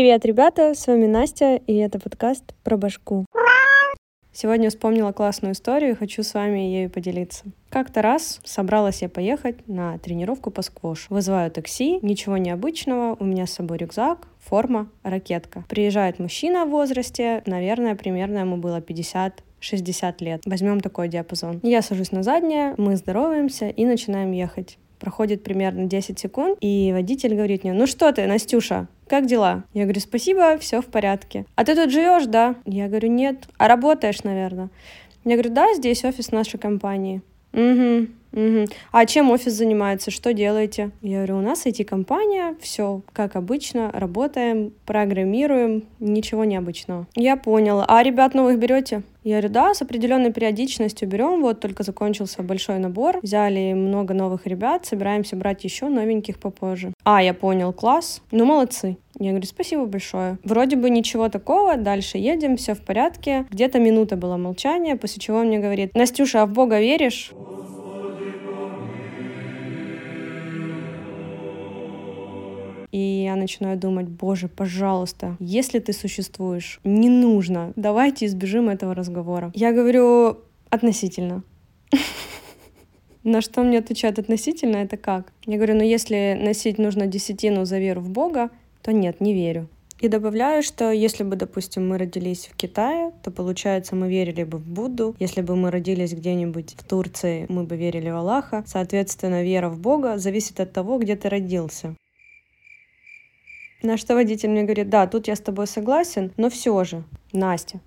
Привет, ребята, с вами Настя, и это подкаст про башку. Сегодня вспомнила классную историю и хочу с вами ею поделиться. Как-то раз собралась я поехать на тренировку по сквошу. Вызываю такси, ничего необычного, у меня с собой рюкзак, форма, ракетка. Приезжает мужчина в возрасте, наверное, примерно ему было 50-60 лет. Возьмем такой диапазон. Я сажусь на заднее, мы здороваемся и начинаем ехать. Проходит примерно 10 секунд, и водитель говорит мне: «Ну что ты, Настюша, как дела?» Я говорю: «Спасибо, все в порядке». «А ты тут живешь, да?» Я говорю: «Нет». «А работаешь, наверное?» Я говорю: «Да, здесь офис нашей компании». «Угу. А чем офис занимается? Что делаете?» Я говорю: «У нас IT-компания, все как обычно, работаем, программируем, ничего необычного». «Я поняла. А ребят новых берете?» Я говорю: «Да, с определенной периодичностью берем, вот только закончился большой набор, взяли много новых ребят, собираемся брать еще новеньких попозже». «А, я понял, класс, ну молодцы». Я говорю: «Спасибо большое». Вроде бы ничего такого, дальше едем, все в порядке. Где-то минута была молчания, после чего он мне говорит: «Настюша, а в Бога веришь?» И я начинаю думать: боже, пожалуйста, если ты существуешь, не нужно, давайте избежим этого разговора. Я говорю: относительно. На что мне отвечают: относительно, это как? Я говорю: ну если носить нужно десятину за веру в Бога, то нет, не верю. И добавляю, что если бы, допустим, мы родились в Китае, то, получается, мы верили бы в Будду. Если бы мы родились где-нибудь в Турции, мы бы верили в Аллаха. Соответственно, вера в Бога зависит от того, где ты родился. На что водитель мне говорит: да, тут я с тобой согласен, но все же, Настя,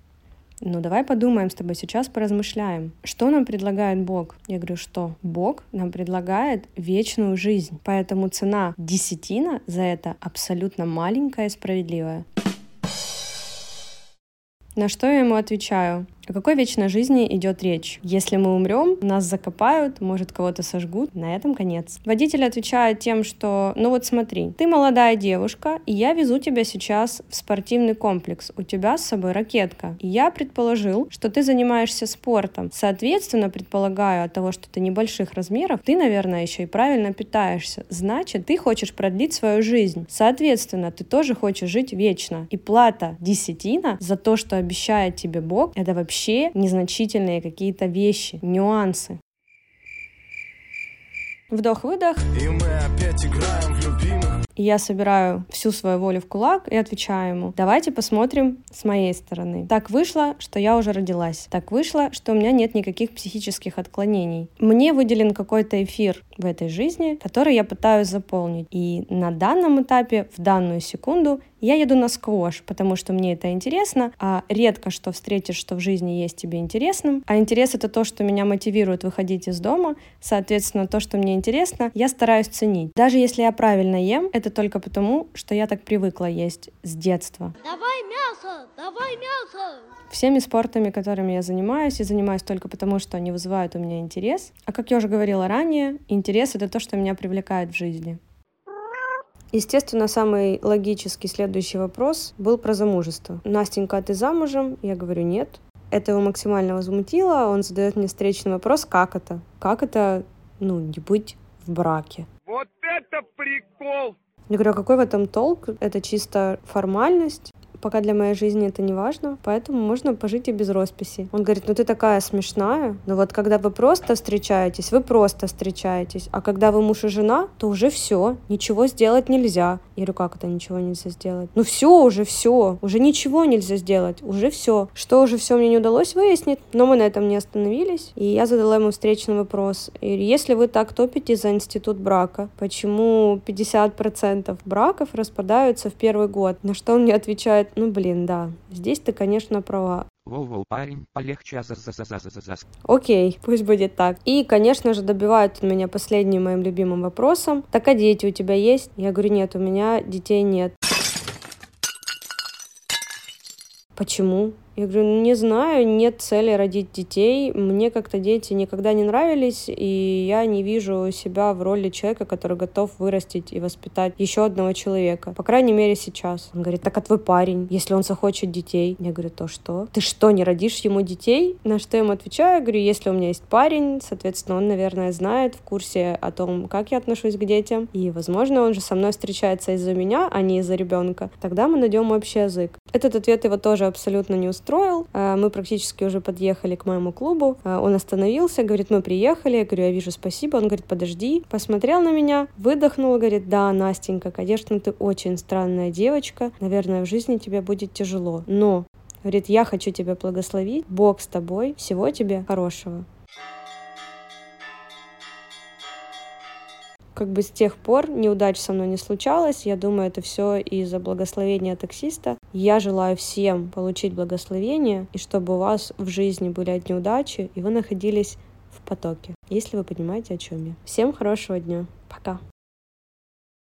ну давай подумаем с тобой сейчас, поразмышляем. Что нам предлагает Бог? Я говорю: что? Бог нам предлагает вечную жизнь, поэтому цена десятина за это абсолютно маленькая и справедливая. На что я ему отвечаю: о какой вечной жизни идет речь? Если мы умрем, нас закопают, может, кого-то сожгут, на этом конец. Водитель отвечает тем, что: ну вот смотри, ты молодая девушка, и я везу тебя сейчас в спортивный комплекс, у тебя с собой ракетка. И я предположил, что ты занимаешься спортом, соответственно, предполагаю от того, что ты небольших размеров, ты, наверное, еще и правильно питаешься, значит, ты хочешь продлить свою жизнь, соответственно, ты тоже хочешь жить вечно. И плата десятина за то, что обещает тебе Бог, это вообще незначительные какие-то вещи, нюансы. Вдох-выдох. И мы опять играем в любимых. Я собираю всю свою волю в кулак и отвечаю ему: давайте посмотрим с моей стороны. Так вышло, что я уже родилась. Так вышло, что у меня нет никаких психических отклонений. Мне выделен какой-то эфир в этой жизни, который я пытаюсь заполнить. И на данном этапе, в данную секунду, я еду на сквош, потому что мне это интересно, а редко что встретишь, что в жизни есть тебе интересным. А интерес — это то, что меня мотивирует выходить из дома, соответственно, то, что мне интересно, я стараюсь ценить. Даже если я правильно ем, это только потому, что я так привыкла есть с детства. Давай мясо! Давай мясо! Всеми спортами, которыми я занимаюсь только потому, что они вызывают у меня интерес. А как я уже говорила ранее, интерес — это то, что меня привлекает в жизни. Естественно, самый логический следующий вопрос был про замужество. «Настенька, а ты замужем?» Я говорю: «Нет». Это его максимально возмутило. Он задает мне встречный вопрос: «Как это? Как это, ну, не быть в браке?» Вот это прикол! Я говорю: «А какой в этом толк? Это чисто формальность. Пока для моей жизни это не важно, поэтому можно пожить и без росписи». Он говорит: «Ну ты такая смешная, но вот когда вы просто встречаетесь, а когда вы муж и жена, то уже все, ничего сделать нельзя». Я говорю: «Как это ничего нельзя сделать?» «Ну все, уже ничего нельзя сделать, уже все». Что уже все мне не удалось выяснить, но мы на этом не остановились, и я задала ему встречный вопрос: если вы так топите за институт брака, почему 50% браков распадаются в первый год? На что он мне отвечает: ну блин, да, здесь ты, конечно, права. Воу-воу, парень, полегче, Окей, пусть будет так. И, конечно же, добивают меня последним моим любимым вопросом: так а дети у тебя есть? Я говорю: нет, у меня детей нет. Почему? Я говорю, не знаю, нет цели родить детей. Мне как-то дети никогда не нравились, и я не вижу себя в роли человека, который готов вырастить и воспитать еще одного человека. По крайней мере, сейчас. Он говорит, так а твой парень, если он захочет детей? Я говорю, то что? Ты что, не родишь ему детей? На что я ему отвечаю, говорю, если у меня есть парень, соответственно, он, наверное, знает, в курсе о том, как я отношусь к детям. И, возможно, он же со мной встречается из-за меня, а не из-за ребенка. Тогда мы найдем общий язык. Этот ответ его тоже абсолютно не устроил. Мы практически уже подъехали к моему клубу. Он остановился, говорит, мы приехали. Я говорю, я вижу, спасибо. Он говорит, подожди. Посмотрел на меня, выдохнул, говорит, да, Настенька, конечно, ты очень странная девочка. Наверное, в жизни тебе будет тяжело. Но, говорит, я хочу тебя благословить. Бог с тобой. Всего тебе хорошего. Как бы с тех пор неудач со мной не случалось. Я думаю, это все из-за благословения таксиста. Я желаю всем получить благословение, и чтобы у вас в жизни были одни удачи, и вы находились в потоке, если вы понимаете, о чем я. Всем хорошего дня. Пока.